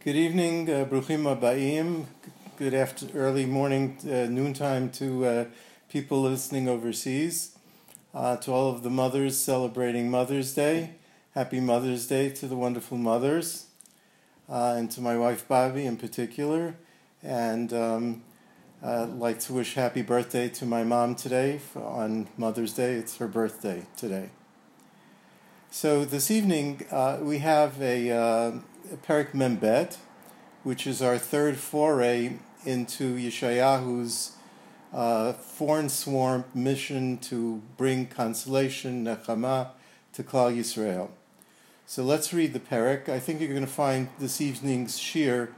Good evening, Bruchim Abayim. Good early morning, noontime to people listening overseas. To all of the mothers celebrating Mother's Day, happy Mother's Day to the wonderful mothers, and to my wife Bobby in particular. And I'd like to wish happy birthday to my mom today on Mother's Day. It's her birthday today. So this evening we have a Perek Mem Bet, which is our third foray into Yeshayahu's foreign sworn mission to bring consolation, Nechama, to Klal Yisrael. So let's read the Perek. I think you're going to find this evening's shir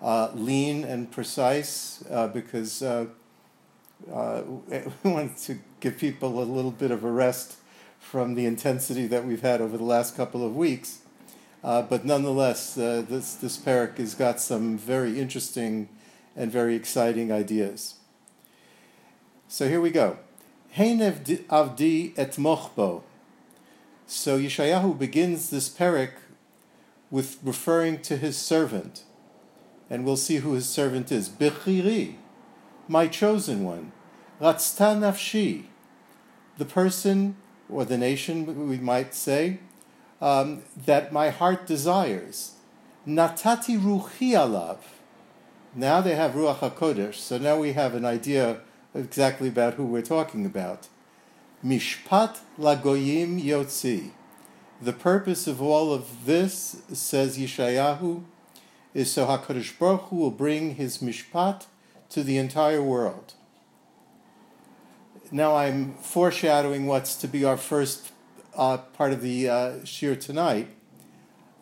lean and precise because we wanted to give people a little bit of a rest from the intensity that we've had over the last couple of weeks. But nonetheless, this perek has got some very interesting and very exciting ideas. So here we go. Heinev avdi et mochbo. So Yeshayahu begins this perek with referring to his servant. And we'll see who his servant is. Bechiri, my chosen one. Ratzta nafshi, the person or the nation, we might say, that my heart desires. Natati ruchi alav. Now they have Ruach HaKodesh, so now we have an idea exactly about who we're talking about. Mishpat lagoyim yotzi. The purpose of all of this, says Yeshayahu, is so HaKodesh Baruch Hu will bring his mishpat to the entire world. Now I'm foreshadowing what's to be our first part of the shir tonight.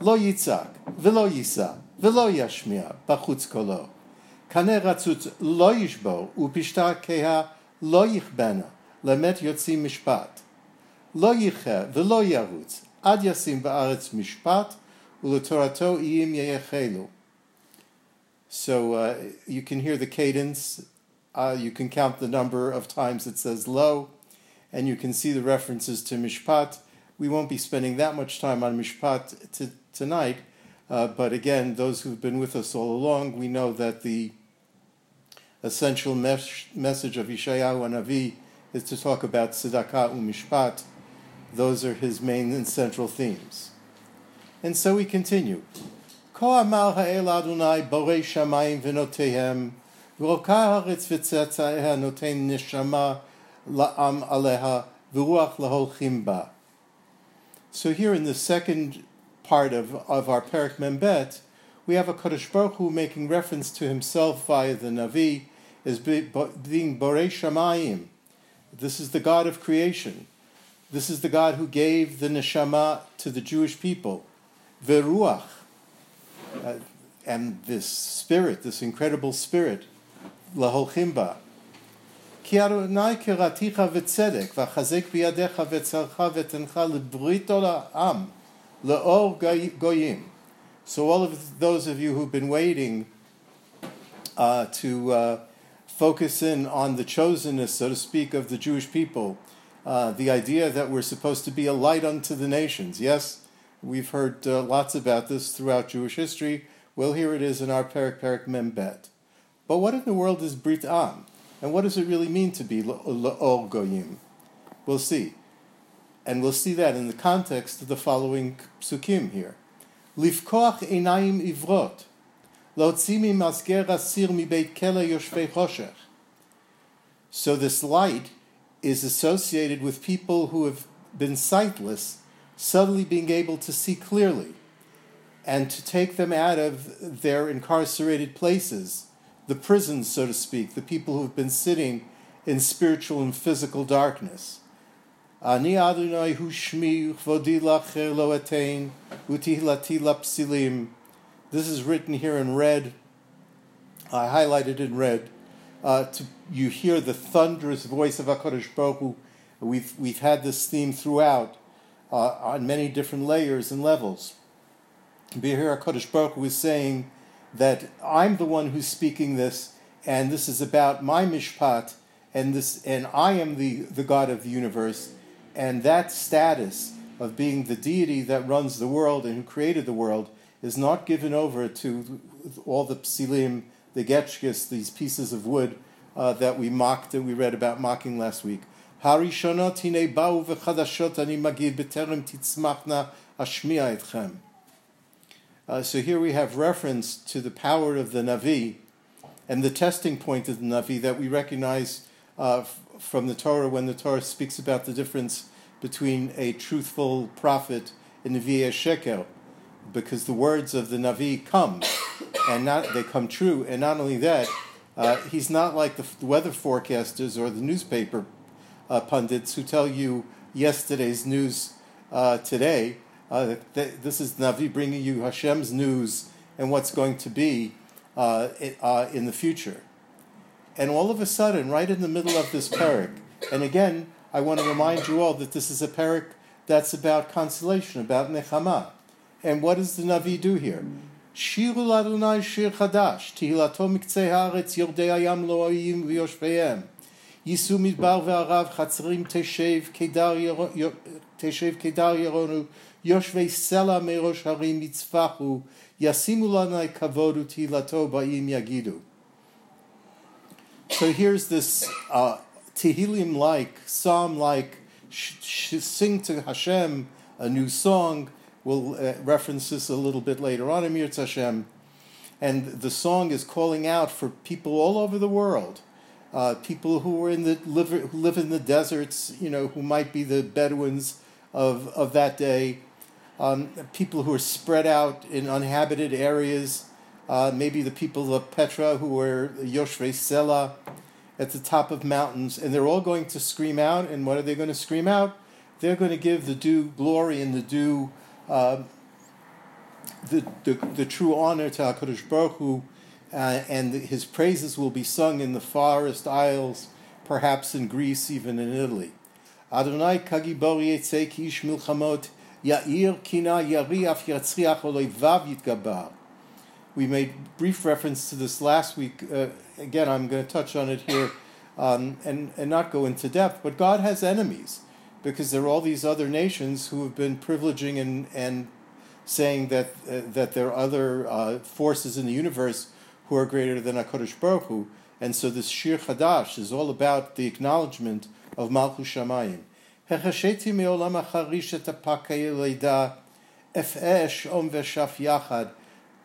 Lo yitzak, v'lo yisa, v'lo yashmiya, b'chutz kolo. Kaneh ratzutz lo yishbo, upishta keha lo yichbena, lemet yotzi mishpat. Lo yicheh, v'lo yarutz, ad yasim ba'aretz mishpat, u'l'torato iyim yeyechelu. So you can hear the cadence. You can count the number of times it says lo, and you can see the references to mishpat. We won't be spending that much time on mishpat tonight, but again, those who've been with us all along, we know that the essential message of Yeshayahu and Navi is to talk about tzedakah and mishpat. Those are his main and central themes. And so we continue. Ko amar ha'el Adonai borei shamayim v'noteihem v'rokah ha'aretz v'tzetzaiha noten neshama la'am aleha v'ruach laholchim ba. So here in the second part of our Perek Mem Bet, we have HaKodesh Baruch Hu making reference to himself via the Navi as being Borei Shamayim. This is the God of creation. This is the God who gave the neshama to the Jewish people. V'ruach, and this spirit, this incredible spirit, laholchim ba. Ki Adonai kiraticha v'tzedek v'chazek biyadecha v'tzarcha v'tencha l'brit olam le'or goyim. So all of those of you who've been waiting to focus in on the chosenness, so to speak, of the Jewish people, the idea that we're supposed to be a light unto the nations. Yes, we've heard lots about this throughout Jewish history. Well, here it is in our Perek Mem Bet. But what in the world is Brit Am? And what does it really mean to be L'or Goyim? We'll see. And we'll see that in the context of the following psukim here. Lifkoach einayim ivrot. L'otzi mi masger asir mi beit kele yoshvei choshech. So this light is associated with people who have been sightless, suddenly being able to see clearly, and to take them out of their incarcerated places, the prisons, so to speak, the people who've been sitting in spiritual and physical darkness. Ani Adonai hu shmi v'odi l'acher lo etein u'tihilati l'psilim. This is written here in red. I highlighted in red. You hear the thunderous voice of HaKodesh Baruch Hu. We've had this theme throughout on many different layers and levels. Here HaKodesh Baruch Hu is saying that I'm the one who's speaking this, and this is about my mishpat, and I am the God of the universe, and that status of being the deity that runs the world and who created the world is not given over to all the psilim, the getchkes, these pieces of wood that we read about mocking last week. Harishonot hine ba'u v'chadashot ani magid b'terem titzmachna ashmi'a etchem. So here we have reference to the power of the Navi and the testing point of the Navi that we recognize from the Torah when the Torah speaks about the difference between a truthful prophet and Nevi'ah Sheker, because the words of the Navi come, they come true. And not only that, he's not like the weather forecasters or the newspaper pundits who tell you yesterday's news today. This is Navi bringing you Hashem's news and what's going to be in the future. And all of a sudden, right in the middle of this perek, and again, I want to remind you all that this is a perek that's about consolation, about Nechama. And what does the Navi do here? Shiru l'Adonai Shir Chadash, Tehilato Miktzei Haaretz Yordei Hayam Lo'ayim V'yoshveihem, Yisu Midbar Ve'arav Chatzerim Teshev Kedar Yeronu, Yoshvei Sela Merosh Harim Yitzfachu, Yasimu Lanai Kavodu Tehilato Ba'im Yagidu. So here's this Tehillim-like, Psalm-like, sing to Hashem a new song. We'll reference this a little bit later on in Yirtz Hashem. And the song is calling out for people all over the world, people who live in the deserts, who might be the Bedouins of that day, people who are spread out in uninhabited areas, maybe the people of Petra who were Yoshvei Sela at the top of mountains, and they're all going to scream out. And what are they going to scream out? They're going to give the due glory and the due the true honor to HaKadosh Baruch Hu, and his praises will be sung in the forest isles, perhaps in Greece, even in Italy. Adonai kagibor yetzei ki ish milchamot ya'ir kina yariach yatzriach oleivav yitgabar. We made brief reference to this last week. Again, I'm going to touch on it here and not go into depth, but God has enemies, because there are all these other nations who have been privileging and saying that there are other forces in the universe who are greater than HaKodesh Baruch Hu. And so this Shir Chadash is all about the acknowledgement of Malchus Shamayim. Hechasheti me'olam acharish et ha'pakei leida efesh om veshaf yachad.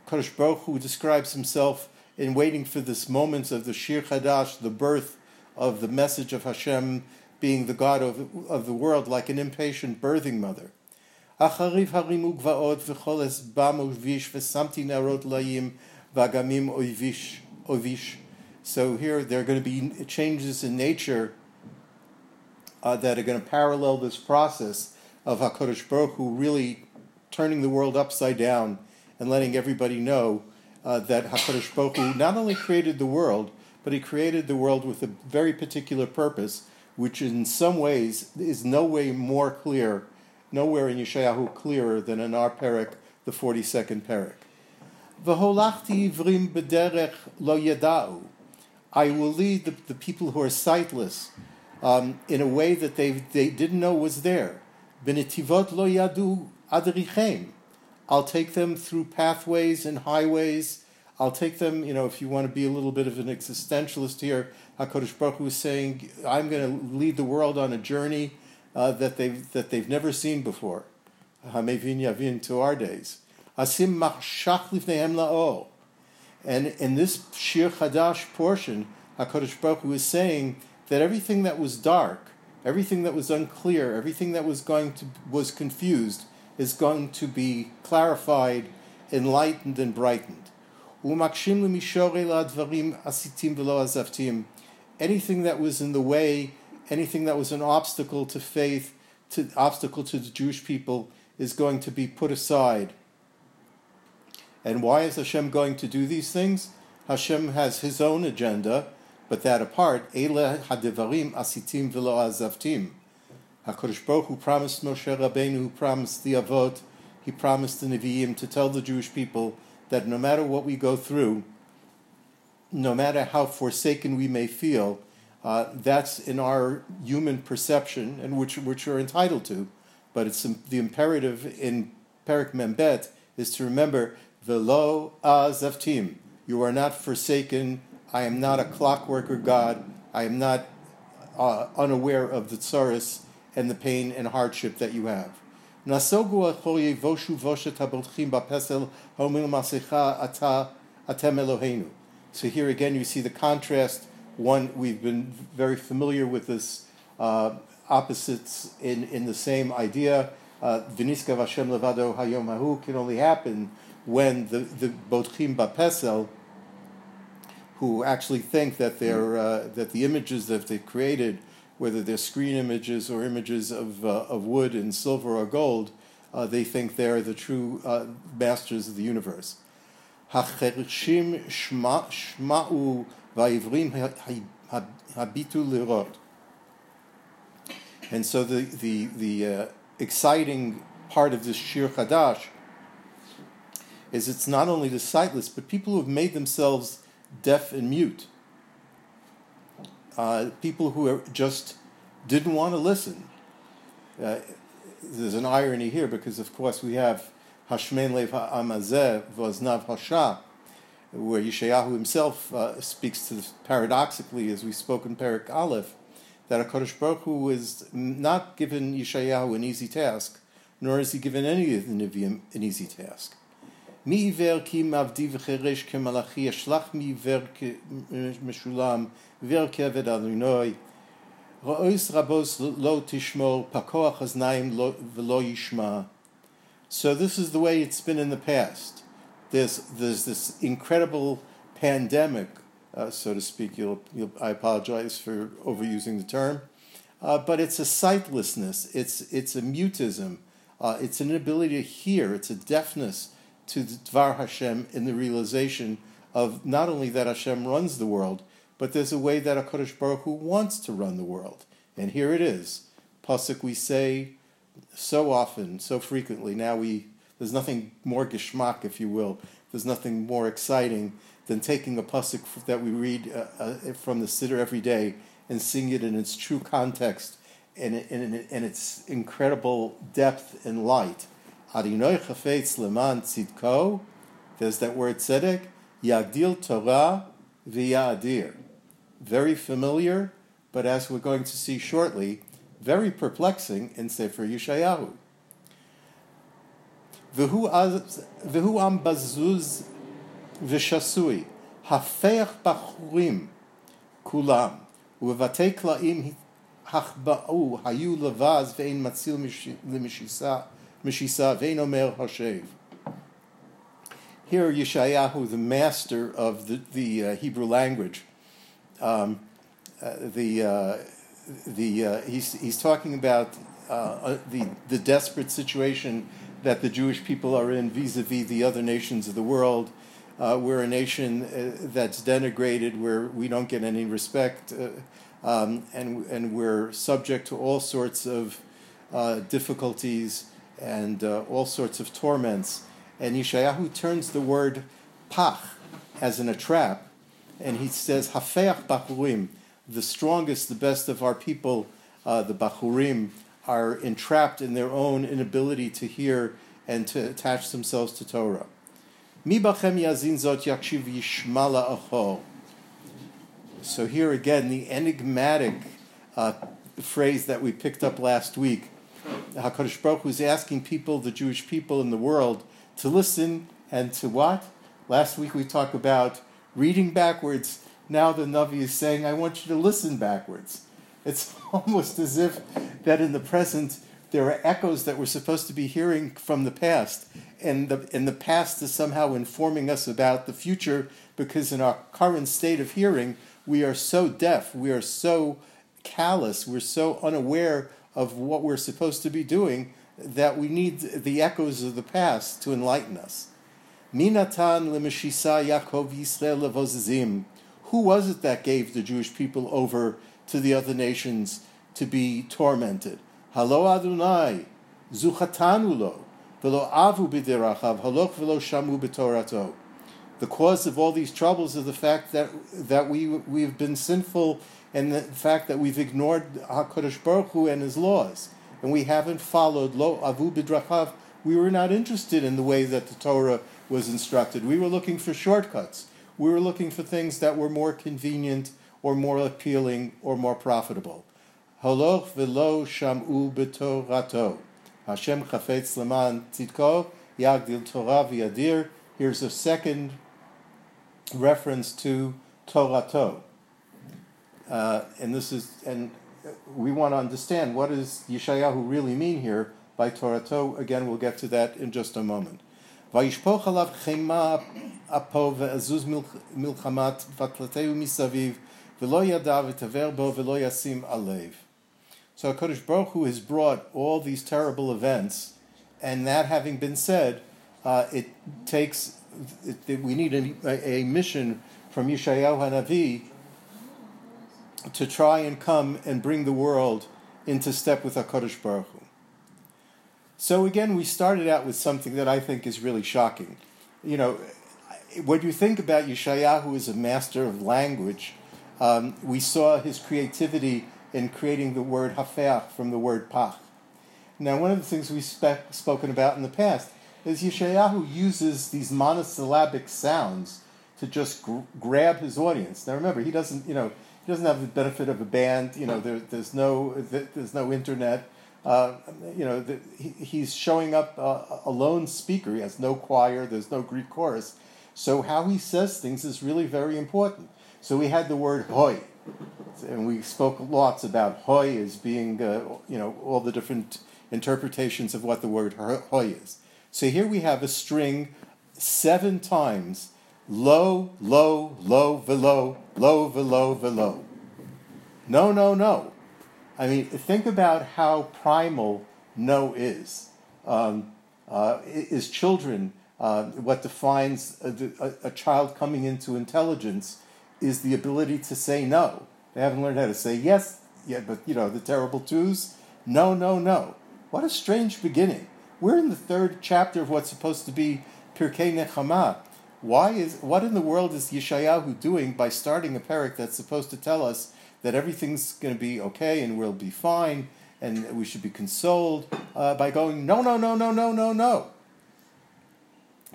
HaKodesh Baruch Hu describes himself in waiting for this moment of the Shir Chadash, the birth of the message of Hashem, being the God of the world, like an impatient birthing mother. So here there are going to be changes in nature that are going to parallel this process of HaKadosh Baruch Hu really turning the world upside down and letting everybody know that HaKadosh Baruch Hu not only created the world, but he created the world with a very particular purpose, which in some ways is no way more clear, nowhere in Yeshayahu clearer than in our perek, the 42nd perek. I will lead the people who are sightless in a way that they didn't know was there. I'll take them through pathways and highways. I'll take them, if you want to be a little bit of an existentialist here, HaKadosh Baruch Hu is saying, I'm going to lead the world on a journey that they've never seen before. Hamevin Yavin to our days. Asim machshach lifneihem la'or. And in this Shir Chadash portion, HaKadosh Baruch Hu is saying that everything that was dark, everything that was unclear, everything that was confused, is going to be clarified, enlightened, and brightened. Anything that was in the way, anything that was an obstacle to faith, obstacle to the Jewish people is going to be put aside. And why is Hashem going to do these things? Hashem has his own agenda, but that apart, Eileh hadivarim asitim v'lo azavtim. HaKodesh Baruch Hu promised Moshe Rabbeinu, who promised the Avot, he promised the Nevi'im to tell the Jewish people that no matter what we go through, no matter how forsaken we may feel, that's in our human perception, and which we're entitled to. But it's the imperative in Perek Mem Bet is to remember, V'lo azavtim, you are not forsaken, I am not a clockworker God, I am not unaware of the tsaris and the pain and hardship that you have. So here again you see the contrast. One, we've been very familiar with this opposites in the same idea. V'niskav Hashem levado hayom hahu can only happen when the botchim bapesel, who actually think that that the images that they created, whether they're screen images or images of wood and silver or gold, they think they're the true masters of the universe. HaChershim shma'u va'ivrim habitu lirot. And so the exciting part of this Shir Chadash is it's not only the sightless, but people who have made themselves deaf and mute. People who just didn't want to listen. There's an irony here because, of course, we have Hashmein Lev Ha'amazeh Voznav Hasha, where Yeshayahu himself speaks to this paradoxically, as we spoke in Perek Aleph, that HaKodesh Baruch Hu is not given Yeshayahu an easy task, nor is he given any of the Nevi'im an easy task. Mi iver ki mavdi v'cheresh ke malachi yashlach mi iver ke meshulam v'er ke aved adonai ra'os rabos lo tishmor pakoach haznaim v'lo yishma. So this is the way it's been in the past. There's this incredible pandemic, so to speak. I apologize for overusing the term, but it's a sightlessness. It's a mutism. It's an inability to hear. It's a deafness to the Dvar Hashem in the realization of not only that Hashem runs the world, but there's a way that HaKadosh Baruch Hu wants to run the world. And here it is. Pasuk we say so often, so frequently. Now there's nothing more geschmack, if you will. There's nothing more exciting than taking a Pasuk that we read from the Siddur every day and seeing it in its true context and its incredible depth and light. Adinoi chafetz leman tzidko, there's that word tzedek, yagdil Torah v'yadir. Very familiar, but as we're going to see shortly, very perplexing in Sefer Yeshayahu. V'hu am bazuz v'shasui, hafeach bachurim kulam, u'vatei kla'im hachba'u, hayu levaz v'ein matzil l'mishisa, Mishisa vein omer hashev. Here Yeshayahu, the master of the Hebrew language, he's talking about the desperate situation that the Jewish people are in vis-a-vis the other nations of the world. We're a nation that's denigrated, where we don't get any respect, and we're subject to all sorts of difficulties and all sorts of torments. And Yeshayahu turns the word pach as in a trap, and he says, Hafeach bachurim, the strongest, the best of our people, the bachurim, are entrapped in their own inability to hear and to attach themselves to Torah. Mi bachem yazin zot yakshiv yishma la'acho. So here again, the enigmatic phrase that we picked up last week, HaKadosh Baruch Hu is asking people, the Jewish people in the world, to listen and to what? Last week we talked about reading backwards. Now the Navi is saying, I want you to listen backwards. It's almost as if that in the present there are echoes that we're supposed to be hearing from the past, and the past is somehow informing us about the future, because in our current state of hearing we are so deaf, we are so callous, we're so unaware of what we're supposed to be doing, that we need the echoes of the past to enlighten us. Minatan lemeshisa Yaakov Yisrael levozizim. Who was it that gave the Jewish people over to the other nations to be tormented? Halo Adonai, zuchatanu lo, velo avu b'derachav, haloch velo shamu b'torato. The cause of all these troubles is the fact that we've been sinful, and the fact that we've ignored HaKodesh Baruch Hu and his laws, and we haven't followed lo avu b'drachav. We were not interested in the way that the Torah was instructed. We were looking for shortcuts. We were looking for things that were more convenient or more appealing or more profitable. Haloch velo shamu b'torato. Hashem chafetz leman tzidko yagdil Torah v'yadir. Here's a second reference to Torato. And we want to understand, what does Yeshayahu really mean here by Torato? Again, we'll get to that in just a moment. Vayishpoch alav chema apo ve'azuz milchamat vatlateu misaviv v'lo yadav v'taver bo v'lo yasim alev. So HaKadosh Baruch Hu has brought all these terrible events, and that having been said, we need a mission from Yeshayahu Hanavi to try and come and bring the world into step with HaKadosh Baruch Hu. So again, we started out with something that I think is really shocking. You know, when you think about Yeshayahu as a master of language, we saw his creativity in creating the word hafeach from the word pach. Now, one of the things we've spoken about in the past is Yeshayahu uses these monosyllabic sounds to just grab his audience. Now remember, he doesn't have the benefit of a band. There's no internet. He's showing up a lone speaker. He has no choir. There's no Greek chorus. So how he says things is really very important. So we had the word hoy, and we spoke lots about hoy as being all the different interpretations of what the word hoy is. So here we have a string 7 times. Lo, lo, lo, velo, lo, velo, velo. No, no, no. I mean, think about how primal no is. Is children, what defines a child coming into intelligence is the ability to say no. They haven't learned how to say yes yet, but the terrible twos. No, no, no. What a strange beginning. We're in the 3rd chapter of what's supposed to be Pirkei Nechama. What in the world is Yeshayahu doing by starting a perek that's supposed to tell us that everything's going to be okay and we'll be fine and we should be consoled by going, no, no, no, no, no, no, no.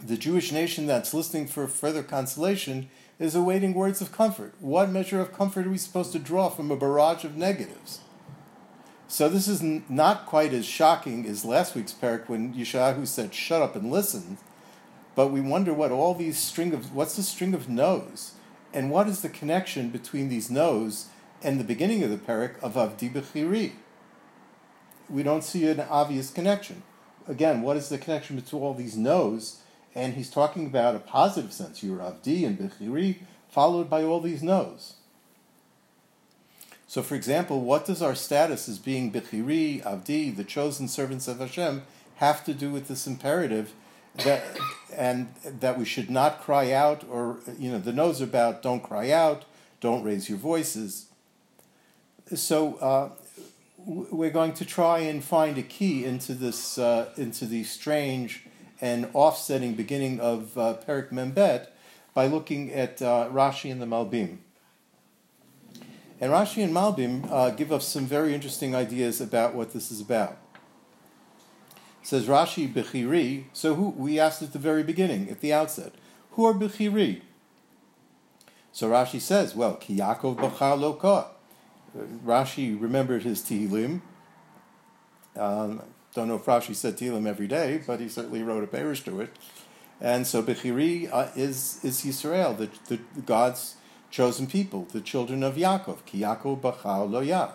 The Jewish nation that's listening for further consolation is awaiting words of comfort. What measure of comfort are we supposed to draw from a barrage of negatives? So this is not quite as shocking as last week's perek when Yeshayahu said, shut up and listen. But we wonder what's the string of no's? And what is the connection between these no's and the beginning of the perek of Avdi Bechiri? We don't see an obvious connection. Again, what is the connection between all these no's? And he's talking about a positive sense. You're Avdi and Bechiri, followed by all these no's. So, for example, what does our status as being Bechiri, Avdi, the chosen servants of Hashem, have to do with this imperative that we should not cry out, or, the no's about don't cry out, don't raise your voices? So we're going to try and find a key into this, into the strange and offsetting beginning of Perek Mem Bet by looking at Rashi and the Malbim. And Rashi and Malbim give us some very interesting ideas about what this is about. It says Rashi, Bechiri, so who? We asked at the very beginning, at the outset, who are Bechiri? So Rashi says, well, Ki Yaakov Bachar Lo Ka. Rashi remembered his Tehillim. Don't know if Rashi said Tehillim every day, but he certainly wrote a perush to it. And so Bechiri is Yisrael, the God's chosen people, the children of Yaakov. Ki Yaakov b'char lo ya.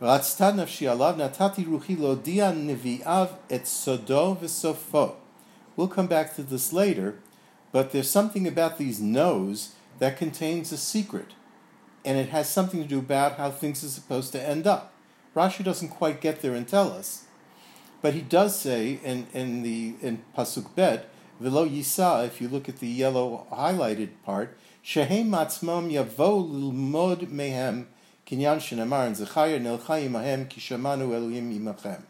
Ratzta nafshi alav natati ruchi lo dia nevi'av et sodo v'sofo. We'll come back to this later, but there's something about these no's that contains a secret, and it has something to do about how things are supposed to end up. Rashi doesn't quite get there and tell us. But he does say in Pasuk Bet, V'lo Yisa, if you look at the yellow highlighted part, Shehem Matzmam Yavo L'mod Mehem Kinyan Shenamar and Zechaya Nelchayim Ahem Kishamanu Elohim Yimachem.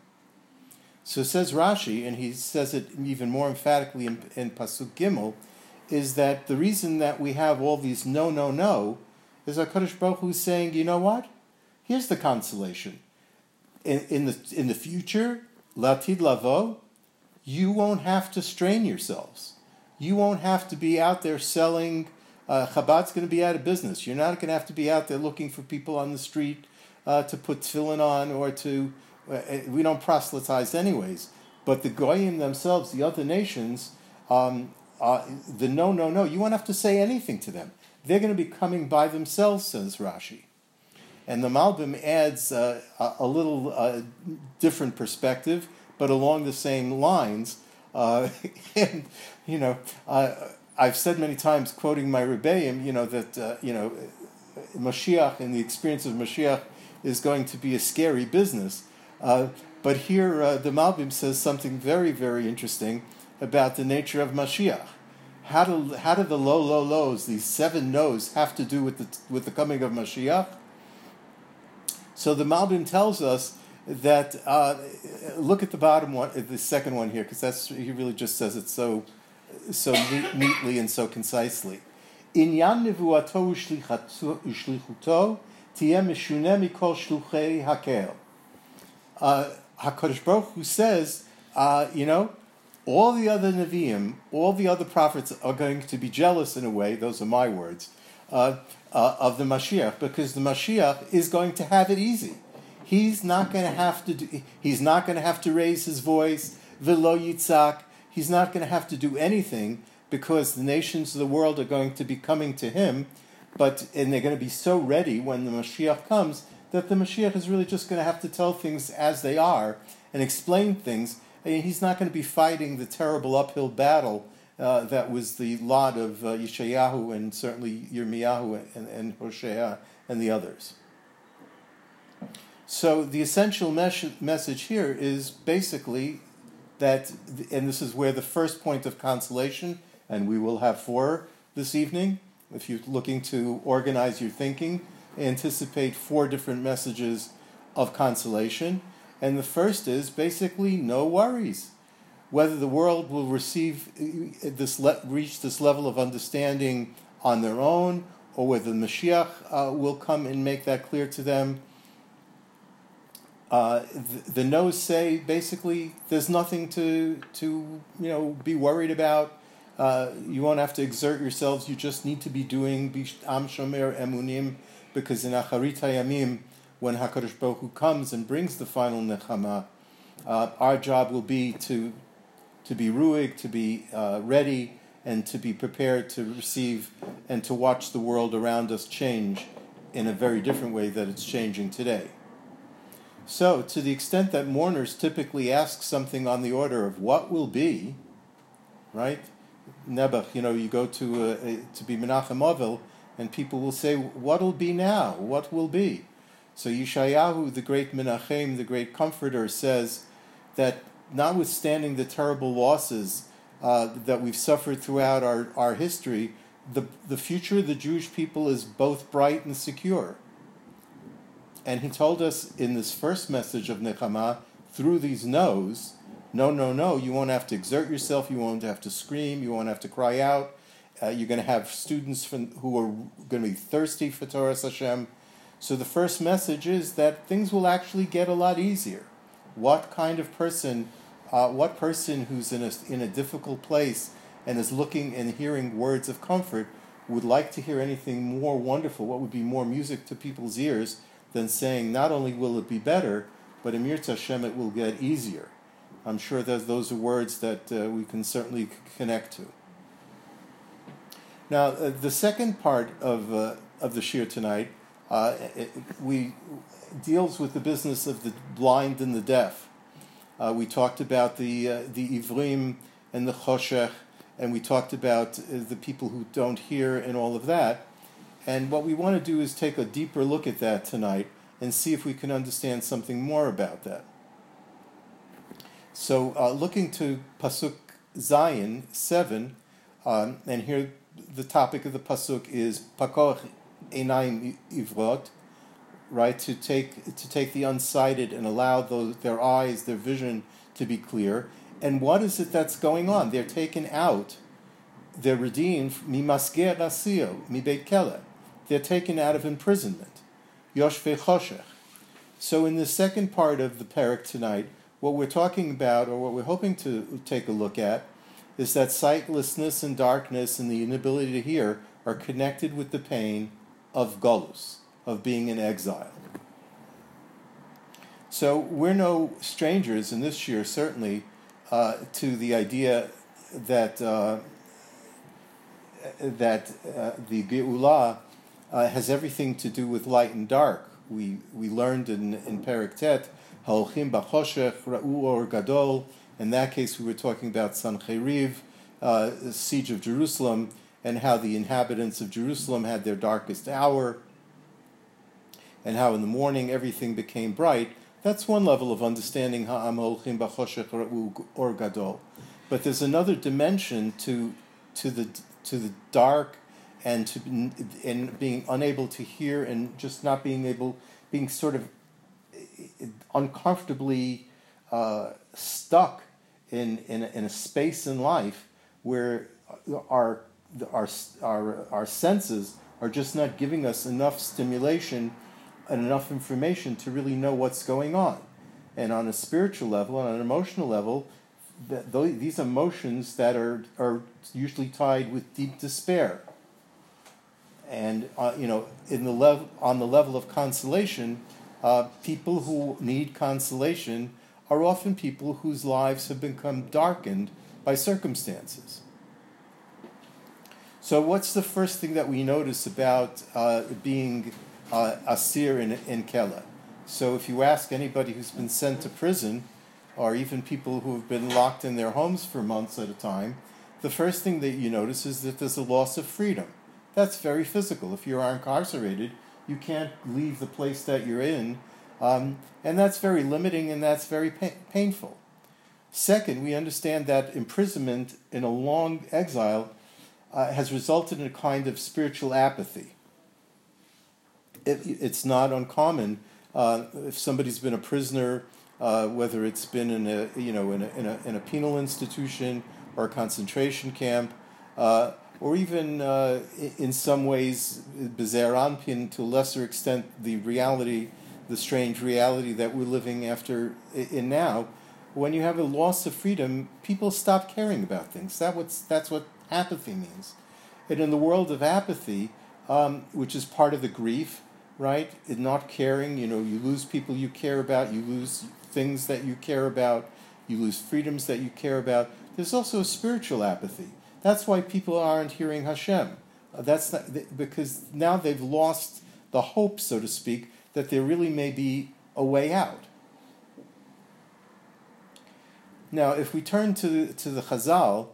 So says Rashi, and he says it even more emphatically in Pasuk Gimel, is that the reason that we have all these no is HaKodesh Baruch Hu saying, you know what? Here's the consolation. In the future, Latid Lavo, you won't have to strain yourselves. You won't have to be out there selling. Chabad's going to be out of business. You're not going to have to be out there looking for people on the street to put tefillin on or to... we don't proselytize anyways, but the Goyim themselves, the other nations, the no, you won't have to say anything to them. They're going to be coming by themselves, says Rashi. And the Malbim adds a little different perspective, but along the same lines. And, you know, I've said many times, quoting my Rebbeim, you know, that, you know, Mashiach and the experience of Mashiach is going to be a scary business. But here the Malbim says something very, very interesting about the nature of Mashiach. How do the lows, these seven no's, have to do with the coming of Mashiach? So the Malbim tells us that look at the bottom one, the second one here, because that's he really just says it so neatly and so concisely. Inyan nevuato ushlichuto tieh mishune mikol shluchei hakel. HaKodesh Baruch Hu says, you know, all the other Nevi'im, all the other prophets are going to be jealous in a way, those are my words, of the Mashiach, because the Mashiach is going to have it easy. He's not going to have to raise his voice, v'lo yitzak. He's not going to have to do anything because the nations of the world are going to be coming to him, and they're going to be so ready when the Mashiach comes that the Mashiach is really just going to have to tell things as they are and explain things. I mean, he's not going to be fighting the terrible uphill battle that was the lot of Yeshayahu and certainly Yirmiyahu and Hosea and the others. So the essential message here is basically that, and this is where the first point of consolation, and we will have four this evening, if you're looking to organize your thinking, anticipate four different messages of consolation. And the first is basically no worries. Whether the world will reach this level of understanding on their own, or whether the Mashiach will come and make that clear to them. The no's say basically there's nothing to be worried about. You won't have to exert yourselves. You just need to be doing Am Shomer Emunim. Because in Acharit Hayamim, when HaKadosh Baruch Hu comes and brings the final Nechama, our job will be to be ruig, to be ready, and to be prepared to receive and to watch the world around us change in a very different way that it's changing today. So, to the extent that mourners typically ask something on the order of what will be, right? Nebuch, you know, you go to be Menachem Ovel, and people will say, what'll be now? What will be? So Yeshayahu, the great Menachem, the great comforter, says that notwithstanding the terrible losses that we've suffered throughout our history, the future of the Jewish people is both bright and secure. And he told us in this first message of Nechama, through these no's, no, you won't have to exert yourself, you won't have to scream, you won't have to cry out. You're going to have students who are going to be thirsty for Torah Hashem. So the first message is that things will actually get a lot easier. What kind of person, who's in a difficult place and is looking and hearing words of comfort would like to hear anything more wonderful? What would be more music to people's ears than saying not only will it be better, but Emir Tashem it will get easier? I'm sure that those are words that we can certainly connect to. Now, the second part of the shir tonight deals with the business of the blind and the deaf. We talked about the ivrim and the choshech, and we talked about the people who don't hear and all of that. And what we want to do is take a deeper look at that tonight and see if we can understand something more about that. So looking to Pasuk Zayin 7, and here the topic of the Pasuk is Pakoch Einayim Ivrot, right, to take the unsighted and allow those, their eyes, their vision to be clear. And what is it that's going on? They're taken out. They're redeemed. Mimasger asio, mi beit kele. They're taken out of imprisonment. Yoshvei choshech. So in the second part of the parak tonight, what we're talking about, or what we're hoping to take a look at, is that sightlessness and darkness and the inability to hear are connected with the pain of Golos, of being in exile. So we're no strangers in this year, certainly, to the idea that the Be'ulah has everything to do with light and dark. We learned in Perek Tet, Ha'olchim ba'choshech ra'u or gadol. In that case, we were talking about Sancheriv, the siege of Jerusalem, and how the inhabitants of Jerusalem had their darkest hour, and how in the morning everything became bright. That's one level of understanding ha'am holchim b'choshech ra'u or gadol, but there's another dimension to the dark and being unable to hear and just not being able, being sort of uncomfortably stuck in a space in life where our senses are just not giving us enough stimulation and enough information to really know what's going on. And on a spiritual level and on an emotional level, these emotions that are usually tied with deep despair. And on the level of consolation, people who need consolation are often people whose lives have become darkened by circumstances. So what's the first thing that we notice about being Asir in Kela? So if you ask anybody who's been sent to prison, or even people who have been locked in their homes for months at a time, the first thing that you notice is that there's a loss of freedom. That's very physical. If you are incarcerated, you can't leave the place that you're in, and that's very limiting, and that's very painful. Second, we understand that imprisonment in a long exile has resulted in a kind of spiritual apathy. It's not uncommon if somebody's been a prisoner, whether it's been in a penal institution or a concentration camp, or even in some ways, bezeranpin, to a lesser extent, the strange reality that we're living in now. When you have a loss of freedom, people stop caring about things. That's what apathy means. And in the world of apathy, which is part of the grief, right? In not caring, you lose people you care about, you lose things that you care about, you lose freedoms that you care about. There's also a spiritual apathy. That's why people aren't hearing Hashem. Because now they've lost the hope, so to speak, that there really may be a way out. Now, if we turn to the Chazal,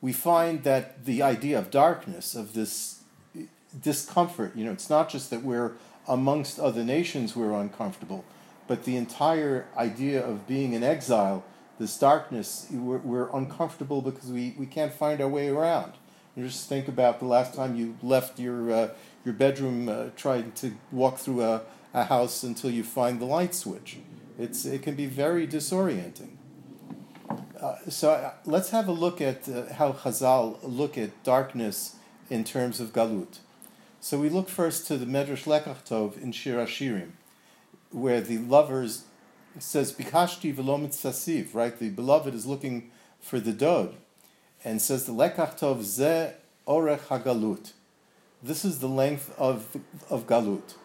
we find that the idea of darkness, of this discomfort, it's not just that we're amongst other nations we're uncomfortable, but the entire idea of being in exile, this darkness, we're uncomfortable because we can't find our way around. You just think about the last time you left your bedroom trying to walk through a house until you find the light switch. It can be very disorienting. So let's have a look at how Chazal look at darkness in terms of Galut. So we look first to the Midrash Lekach Tov in Shir Hashirim, where the lovers says, Bikashti v'lo mitzasiv, right? The beloved is looking for the dod, and says the Lekach Tov, Ze orech ha-galut. This is the length of Galut.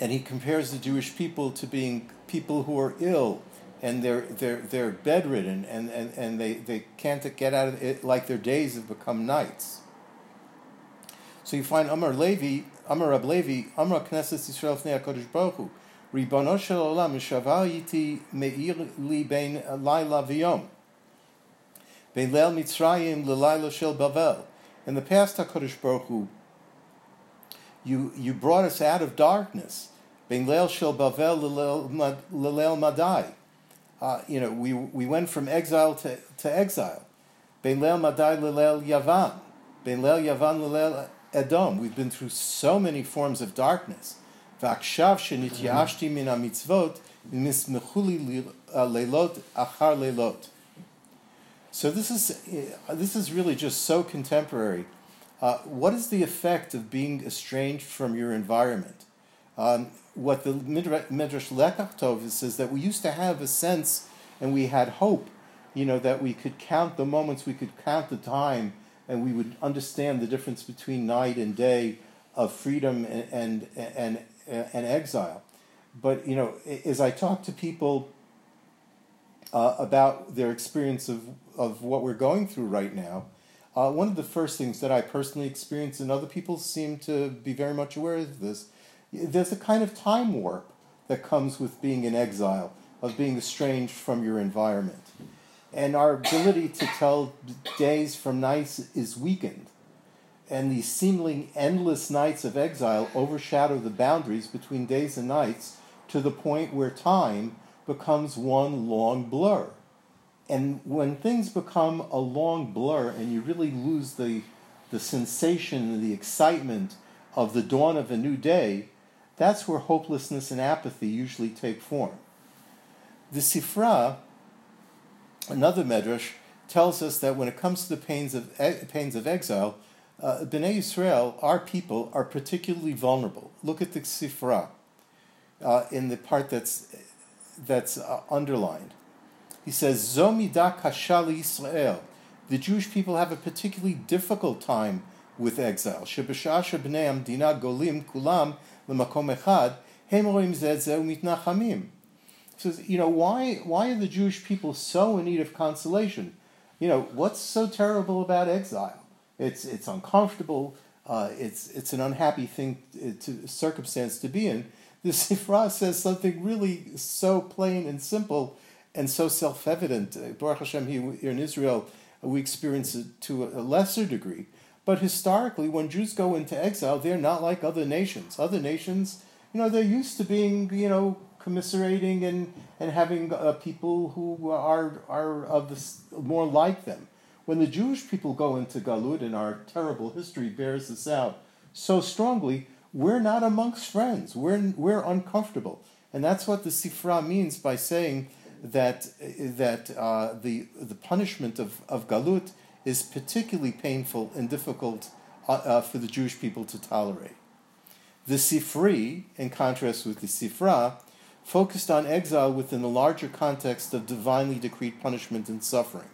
And he compares the Jewish people to being people who are ill, and they're bedridden, and they can't get out of it, like their days have become nights. So you find Amar Rab Levi, Amar Knesset Yisrael Fnei HaKodesh Baruch Hu, Ribono Shel Olam Mishava Yiti Meir Li Bein Laila V'Yom, Bein Leil Mitzrayim L'Laila Shel Bavel. In the past, HaKodesh Baruch Hu You brought us out of darkness. Ben Leil Shel Bavel Leleil Madai. We went from exile to exile. Ben Leil Madai Leleil Yavan. Ben Leil Yavan Leleil Edom. We've been through so many forms of darkness. V'akshav shenityashti min hamitzvot nismechuli leilot achar leilot. So this is really just so contemporary. What is the effect of being estranged from your environment? What the Midrash Lekach Tov says that we used to have a sense and we had hope, that we could count the moments, we could count the time, and we would understand the difference between night and day of freedom and exile. But, as I talk to people about their experience of what we're going through right now, one of the first things that I personally experienced, and other people seem to be very much aware of this, there's a kind of time warp that comes with being in exile, of being estranged from your environment. And our ability to tell days from nights is weakened. And these seemingly endless nights of exile overshadow the boundaries between days and nights to the point where time becomes one long blur. And when things become a long blur and you really lose the sensation and the excitement of the dawn of a new day, that's where hopelessness and apathy usually take form. The Sifra, another Medrash, tells us that when it comes to the pains of exile, Bnei Yisrael, our people, are particularly vulnerable. Look at the Sifra in the part that's underlined. He says, Zo midah kasha Yisrael. The Jewish people have a particularly difficult time with exile. Shebeshah shebnei amdina golim kulam lemakom echad hem roim zeh zeh umitnachamim. He says, why are the Jewish people so in need of consolation? What's so terrible about exile? It's uncomfortable. It's an unhappy thing, circumstance to be in. The Sifra says something really so plain and simple and so self-evident. Baruch Hashem, here in Israel, we experience it to a lesser degree. But historically, when Jews go into exile, they're not like other nations. Other nations, they're used to being, commiserating and having people who are of this, more like them. When the Jewish people go into Galut, and our terrible history bears this out so strongly, we're not amongst friends. We're uncomfortable. And that's what the Sifra means by saying that the punishment of Galut is particularly painful and difficult for the Jewish people to tolerate. The Sifri, in contrast with the Sifra, focused on exile within the larger context of divinely decreed punishment and suffering.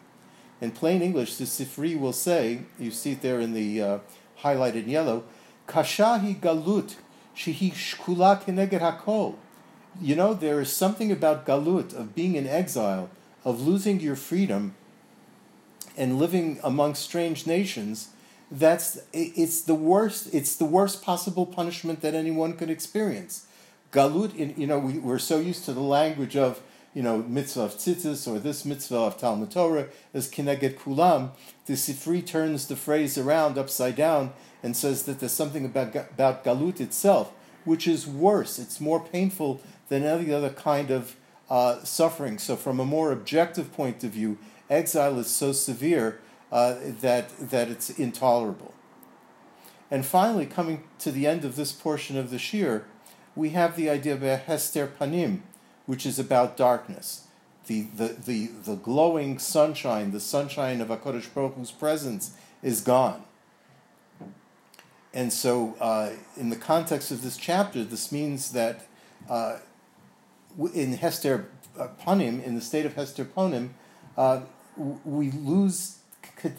In plain English, the Sifri will say, you see it there in the highlighted yellow, Kashahi Galut, Shehi Shkula Keneged Hakol. There is something about Galut, of being in exile, of losing your freedom and living among strange nations. It's the worst possible punishment that anyone could experience. Galut, we're so used to the language of, mitzvah of tzitzis, or this mitzvah of Talmud Torah, as kineged kulam. The Sifri turns the phrase around upside down and says that there's something about Galut itself, which is worse. It's more painful than any other kind of suffering. So from a more objective point of view, exile is so severe that it's intolerable. And finally, coming to the end of this portion of the Shir, we have the idea of a Hester Panim, which is about darkness, the glowing sunshine. The sunshine of HaKodesh Baruch Hu's presence is gone. And so, in the context of this chapter, this means that in Hester Panim, in the state of Hester Panim, we lose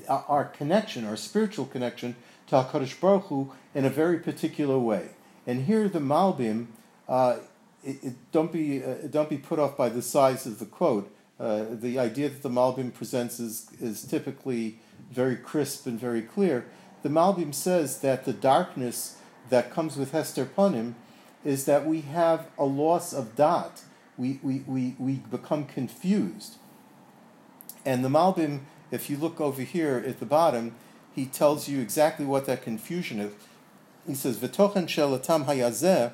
our connection, our spiritual connection to HaKadosh Baruch Hu in a very particular way. And here the Malbim, don't be put off by the size of the quote. The idea that the Malbim presents is typically very crisp and very clear. The Malbim says that the darkness that comes with Hester Panim is that we have a loss of dot. We become confused. And the Malbim, if you look over here at the bottom, he tells you exactly what that confusion is. He says, "V'tochen shel atam hayazeh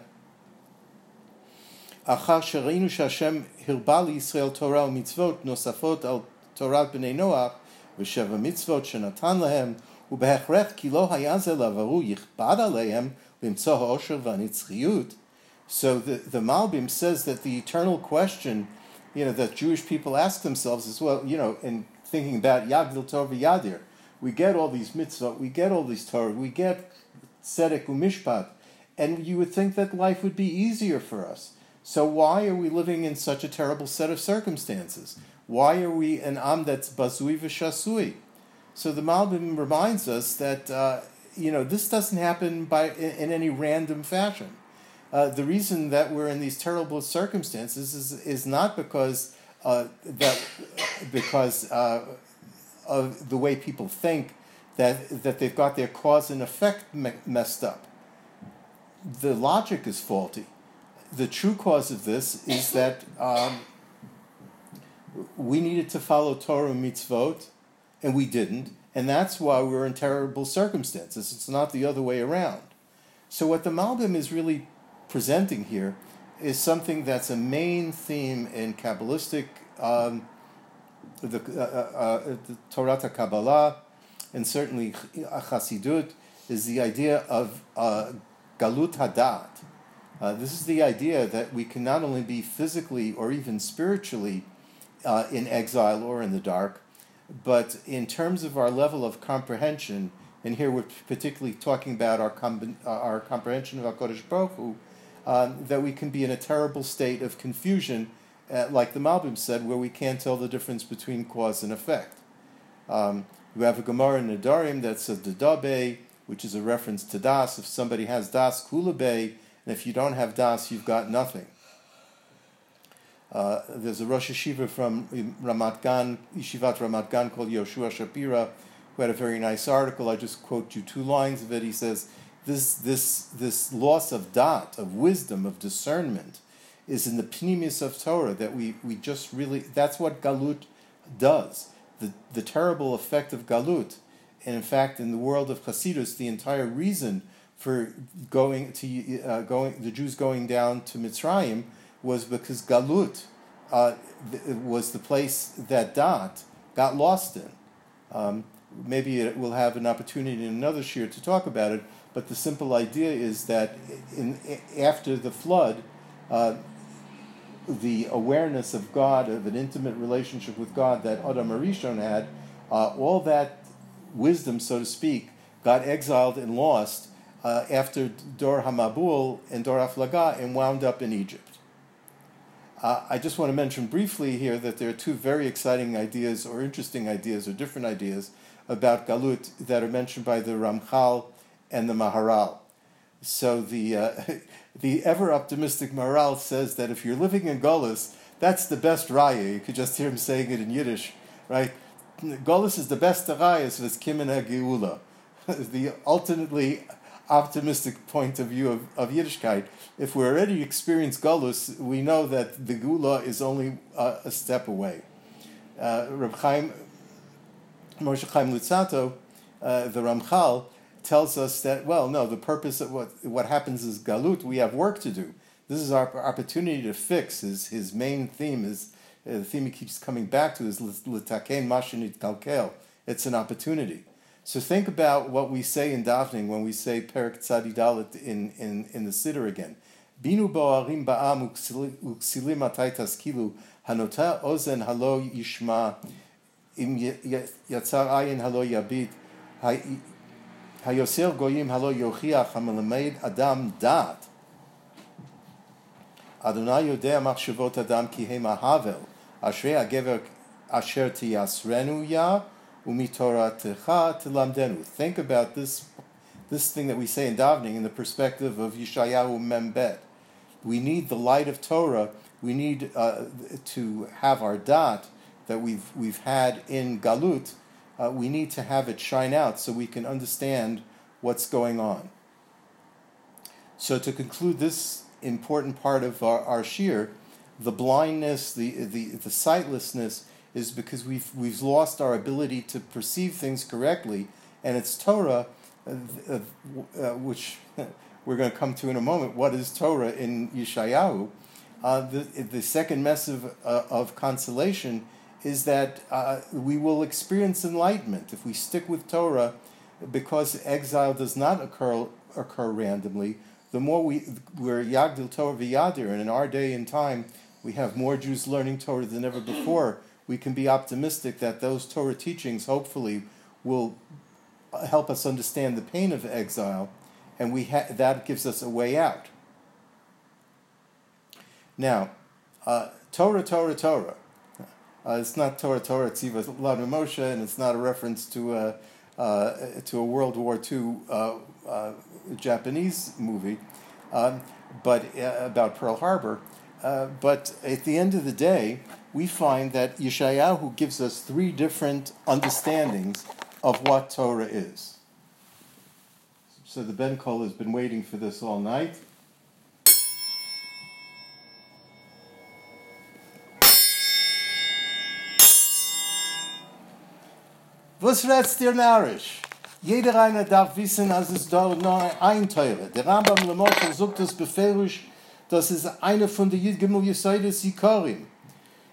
achar shereinu shashem hirba liYisrael Torah u'mitzvot nosafot al Torat b'nei Noach v'sheva mitzvot shenatan lahem u'behechrech ki lo hayazeh lavaru yichbad aleihem b'mtzo ha'osher v'anitzchiyut." So the Malbim says that the eternal question, that Jewish people ask themselves is, in thinking about Yagdil Tov v'Yadir, we get all these mitzvot, we get all these Torah, we get Tzedek u'Mishpat, and you would think that life would be easier for us. So why are we living in such a terrible set of circumstances? Why are we an Am that's Bazui v'Shasui? So the Malbim reminds us that, this doesn't happen in any random fashion. The reason that we're in these terrible circumstances is not because of the way people think that they've got their cause and effect messed up. The logic is faulty. The true cause of this is that we needed to follow Torah and mitzvot, and we didn't, and that's why we're in terrible circumstances. It's not the other way around. So what the Malbim is really presenting here is something that's a main theme in Kabbalistic, the Torah Kabbalah, and certainly Chassidut, is the idea of Galut Hadat. This is the idea that we can not only be physically or even spiritually in exile or in the dark, but in terms of our level of comprehension, and here we're particularly talking about our comprehension of HaKodesh Baruch Hu, that we can be in a terrible state of confusion, like the Malbim said, where we can't tell the difference between cause and effect. You have a Gemara in Nedarim that says Dedabe, which is a reference to Das. If somebody has Das, Kulabe, and if you don't have Das, you've got nothing. There's a Rosh Yeshiva from Ramat Gan, Yeshivat Ramat Gan, called Yoshua Shapira, who had a very nice article. I just quote you two lines of it. He says, This loss of dot, of wisdom, of discernment, is in the pnimis of Torah, that we just really, that's what Galut does. The terrible effect of Galut, and in fact, in the world of Hasidus, the entire reason for the Jews going down to Mitzrayim was because Galut was the place that dot got lost in. Maybe we'll have an opportunity in another shir to talk about it. But the simple idea is that after the flood, the awareness of God, of an intimate relationship with God that Adam Arishon had, all that wisdom, so to speak, got exiled and lost after Dor HaMabul and Dor HaFlagah, and wound up in Egypt. I just want to mention briefly here that there are two very exciting ideas, or interesting ideas, or different ideas about Galut that are mentioned by the Ramchal and the Maharal. So the ever-optimistic Maharal says that if you're living in Golos, that's the best raya. You could just hear him saying it in Yiddish, right? Golos is the best raya, so it's Kimena Geula. The ultimately optimistic point of view of Yiddishkeit. If we already experience Golos, we know that the Geula is only a step away. Reb Chaim, Moshe Chaim Lutzato, the Ramchal, tells us that, the purpose of what happens is Galut, we have work to do. This is our opportunity to fix. His main theme is, the theme he keeps coming back to is L'taken Mashinit Kalkel. It's an opportunity. So think about what we say in davening when we say Perek Tzadi Dalet in the Siddur again. Binu bo'arim ba'am uksilim atay taskilu hanota ozen halo yishma im yatzar ayin halo yabit Hayoser goyim halo yochiach hamelamed adam dat. Adonai yodea machshavot adam ki hem havel. Ashrei hagever asher tiyasrenu ya umitoratecha telamdenu. Think about this thing that we say in davening in the perspective of Yeshayahu Mem Bet. We need the light of Torah. We need to have our dat that we've had in Galut. We need to have it shine out so we can understand what's going on. So to conclude this important part of our shir, the blindness, the sightlessness, is because we've lost our ability to perceive things correctly, and it's Torah which we're going to come to in a moment, what is Torah in Yeshayahu, the second message of consolation is that we will experience enlightenment if we stick with Torah, because exile does not occur randomly. The more we're Yagdil Torah v'Yadir, and in our day and time, we have more Jews learning Torah than ever before, we can be optimistic that those Torah teachings, hopefully, will help us understand the pain of exile, and that gives us a way out. Now, Torah. It's not Torah, it's Eva Lanu Moshe, and it's not a reference to a World War II Japanese movie, but about Pearl Harbor. But at the end of the day, we find that Yeshayahu gives us three different understandings of what Torah is. So the Ben Kol has been waiting for this all night. Was redst dir narisch? Jeder einer darf wissen, als es da noch ein Teure. Der Rambam le Moshel sagt das befeirisch, dass es eine von der Gimel Yesodes Yikarim.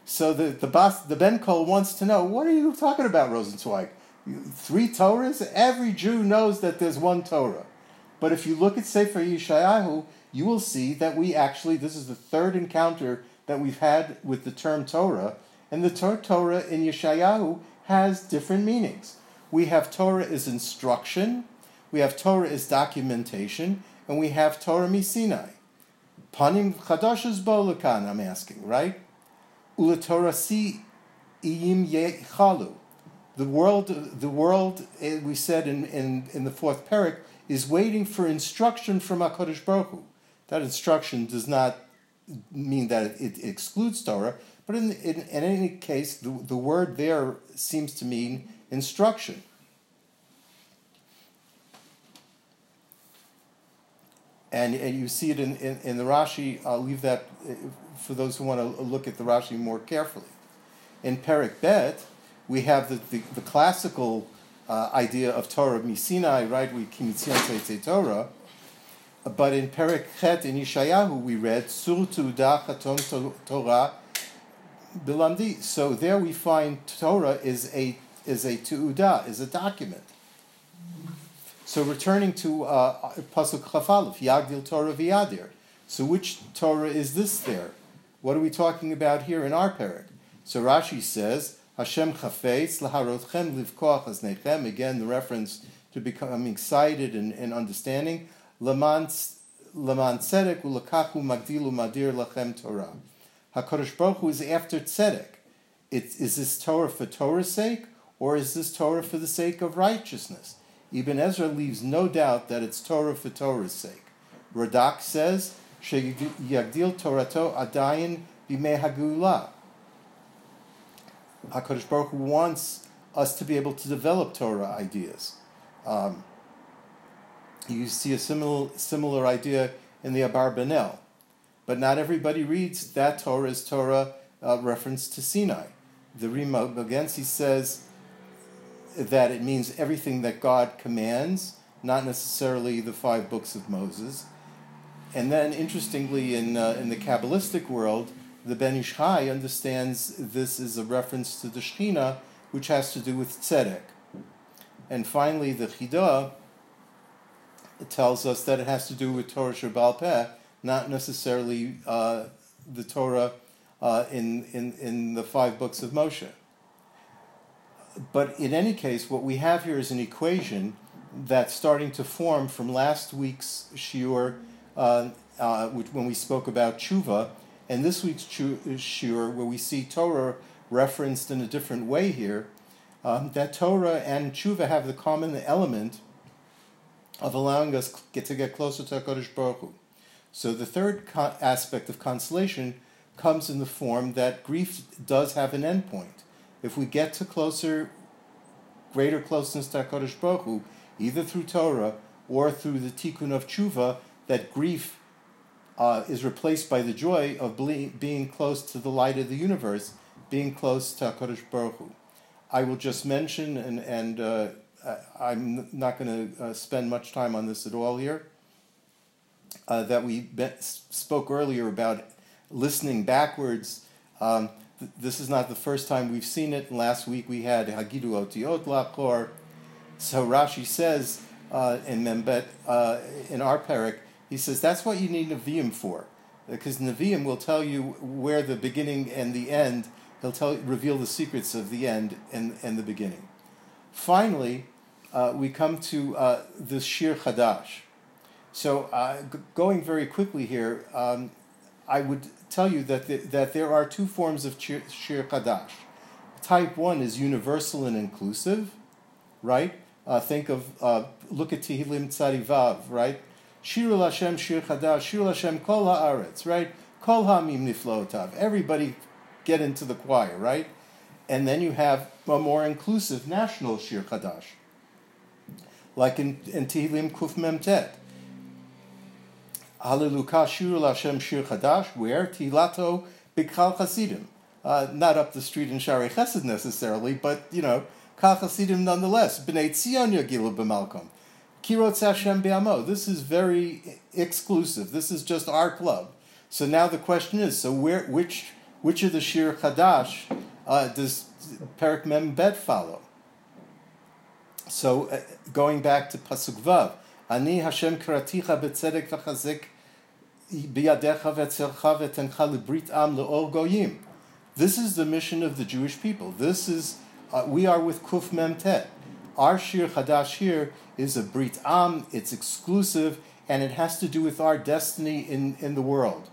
So the Ben Kol wants to know, what are you talking about, Rosenzweig? Three Torahs? Every Jew knows that there's one Torah. But if you look at Sefer Yeshayahu, you will see that this is the third encounter that we've had with the term Torah, and the term Torah in Yeshayahu has different meanings. We have Torah as instruction, we have Torah as documentation, and we have Torah misinai. Panim chadoshes bo'lekan, I'm asking, right? Ula Torah si iyim yechalu. The world, we said in the fourth Perek, is waiting for instruction from HaKodesh Baruch Hu. That instruction does not mean that it excludes Torah, but in any case, the word there seems to mean instruction. And you see it in the Rashi. I'll leave that for those who want to look at the Rashi more carefully. In Perek Bet, we have the classical idea of Torah misinai, right? We kimitzion teitei Torah, but in Perek Chet in Yeshayahu we read sur tuda chatom Torah bilamdi. So there we find Torah is a tuda, is a document. So returning to Pasuk Chaf Aleph, Yagdil Torah v'Yadir. So which Torah is this there? What are we talking about here in our perek? So Rashi says, Hashem chafetz laharotchem livkoach aznechem. Again, the reference to becoming excited and understanding. Laman tzedek ulakachu magdilu madir lachem Torah. HaKadosh Baruch Hu is after tzedek. Is this Torah for Torah's sake, or is this Torah for the sake of righteousness? Ibn Ezra leaves no doubt that it's Torah for Torah's sake. Radak says she yagdil torato adayin b'mei hagulah. HaKadosh Baruch Hu wants us to be able to develop Torah ideas. You see a similar idea in the Abarbanel. But not everybody reads that Torah as Torah reference to Sinai. The Rima Bagensi says that it means everything that God commands, not necessarily the five books of Moses. And then, interestingly, in the Kabbalistic world, the Ben Ish Chai understands this is a reference to the Shekhinah, which has to do with tzedek. And finally, the Chidah tells us that it has to do with Torah She'Ba'al Peh, not necessarily the Torah in the five books of Moshe. But in any case, what we have here is an equation that's starting to form from last week's shiur, when we spoke about Tshuva, and this week's shiur, where we see Torah referenced in a different way here, that Torah and Tshuva have the common element of allowing us to get closer to HaKadosh Baruch Hu. So the third aspect of consolation comes in the form that grief does have an endpoint. If we get to greater closeness to HaKadosh Baruch Hu, either through Torah or through the tikkun of Tshuva, that grief is replaced by the joy of being close to the light of the universe, being close to HaKadosh Baruch Hu. I will just mention, and I'm not going to spend much time on this at all here, that we spoke earlier about listening backwards. This is not the first time we've seen it. Last week we had Hagidu Otiot Lachor. So Rashi says in Mem Bet, in our Perek, he says that's what you need Nevi'im for, because Nevi'im will tell you where the beginning and the end, he'll reveal the secrets of the end and the beginning. Finally, we come to the Shir Chadash. So going very quickly here, I would tell you that there are two forms of Shir Chadash. Type 1 is universal and inclusive, right? Think of, look at Tehillim Tzadi Vav, right? Shirul Hashem Shir Chadash, Shirul Hashem Kol Ha'aretz, right? Kol Ha'amim Niflotav. Everybody get into the choir, right? And then you have a more inclusive national Shir Chadash, like in Tehillim Kuf Mem Tet. Hallelujah, Shirul Hashem Shir Chadash, where Tilato B'Kal Chasidim. Not up the street in Shari Chesed necessarily, but, you know, Kal Chasidim nonetheless. B'nei Tzion Yagilu B'Malkom. Kirotz Hashem B'Amo. This is very exclusive. This is just our club. So now the question is, so which of the Shir Chadash does Perek Mem Bet follow? So going back to Pasuk Vav, Ani Hashem Karaticha B'Tzedek V'Chazik B'Yadecha V'Tzilcha V'Tencha L'Brit Am L'Or Goyim. This is the mission of the Jewish people. This is, we are with Kuf Mem Tet. Our Shir Chadash here is a Brit Am, it's exclusive, and it has to do with our destiny in the world.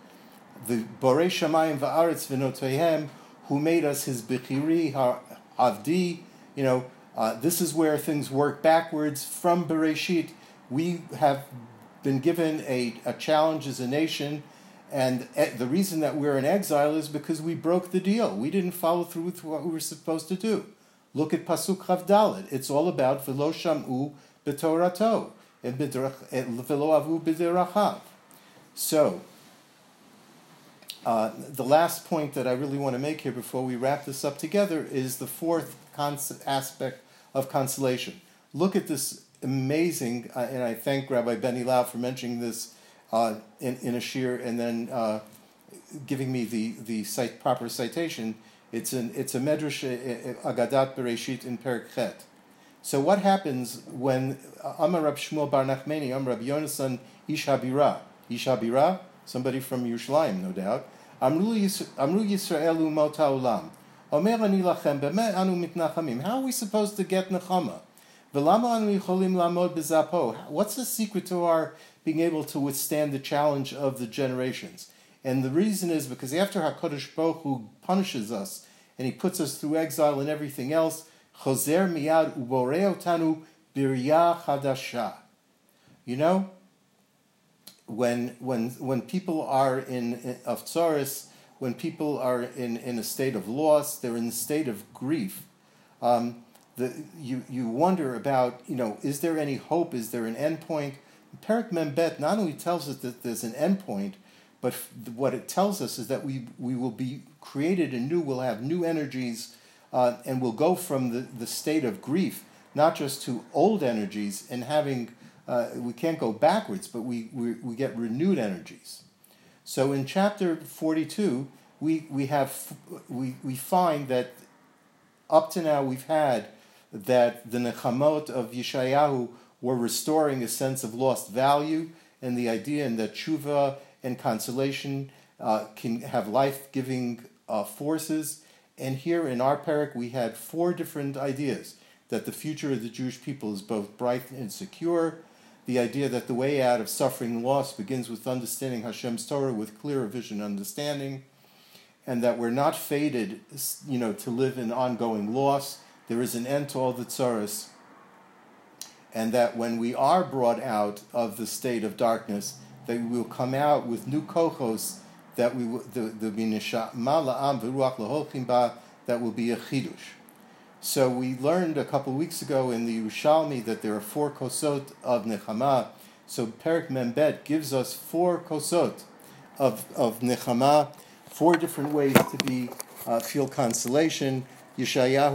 The Borei Shamayim V'Aretz V'Noteihem, who made us his Bechiri Ha'avdi, you know, this is where things work backwards from Bereshit. We have been given a challenge as a nation, and the reason that we're in exile is because we broke the deal. We didn't follow through with what we were supposed to do. Look at Pasuk Chav Dalet. It's all about V'lo Sham'u B'Torato and V'lo Avu B'Derachav. So, the last point that I really want to make here before we wrap this up together is the fourth aspect of consolation. Look at this amazing, and I thank Rabbi Benny Lau for mentioning this in a shir and then giving me the proper citation. It's a Medrash Agadat Bereshit in Perek Chet. So what happens when Amar Rab Shmuel Bar Nachmani, Amar Rab Yonasan Ish HaBira, somebody from Yerushalayim, no doubt, Amru Yisrael Umot HaOlam, Omer Ani Lachem B'me Anu Mitnachamim. How are we supposed to get Nechama? What's the secret to our being able to withstand the challenge of the generations? And the reason is because after HaKodesh Baruch Hu punishes us and he puts us through exile and everything else, Chozer miyad uboreh otanu birya chadasha. You know, when people are in avtsaris, when people are in a state of loss, they're in a state of grief. You wonder about, you know, is there any hope? Is there an end point? Perek Mem Bet not only tells us that there's an end point, but what it tells us is that we will be created anew, we'll have new energies, and we'll go from the state of grief, not just to old energies and having, we can't go backwards, but we get renewed energies. So in chapter 42, we find that up to now we've had that the Nechamot of Yeshayahu were restoring a sense of lost value and the idea and that Tshuva and consolation can have life-giving forces. And here in our Perek we had four different ideas, that the future of the Jewish people is both bright and secure, the idea that the way out of suffering and loss begins with understanding Hashem's Torah with clearer vision and understanding, and that we're not fated, you know, to live in ongoing loss. There is an end to all the tsaros, and that when we are brought out of the state of darkness, that we will come out with new kochos, that we will that will be a chidush. So we learned a couple of weeks ago in the Yerushalmi that there are four kosot of nechama. So Perek Mem Bet gives us four kosot of nechama, four different ways to feel consolation. Yeshayahu.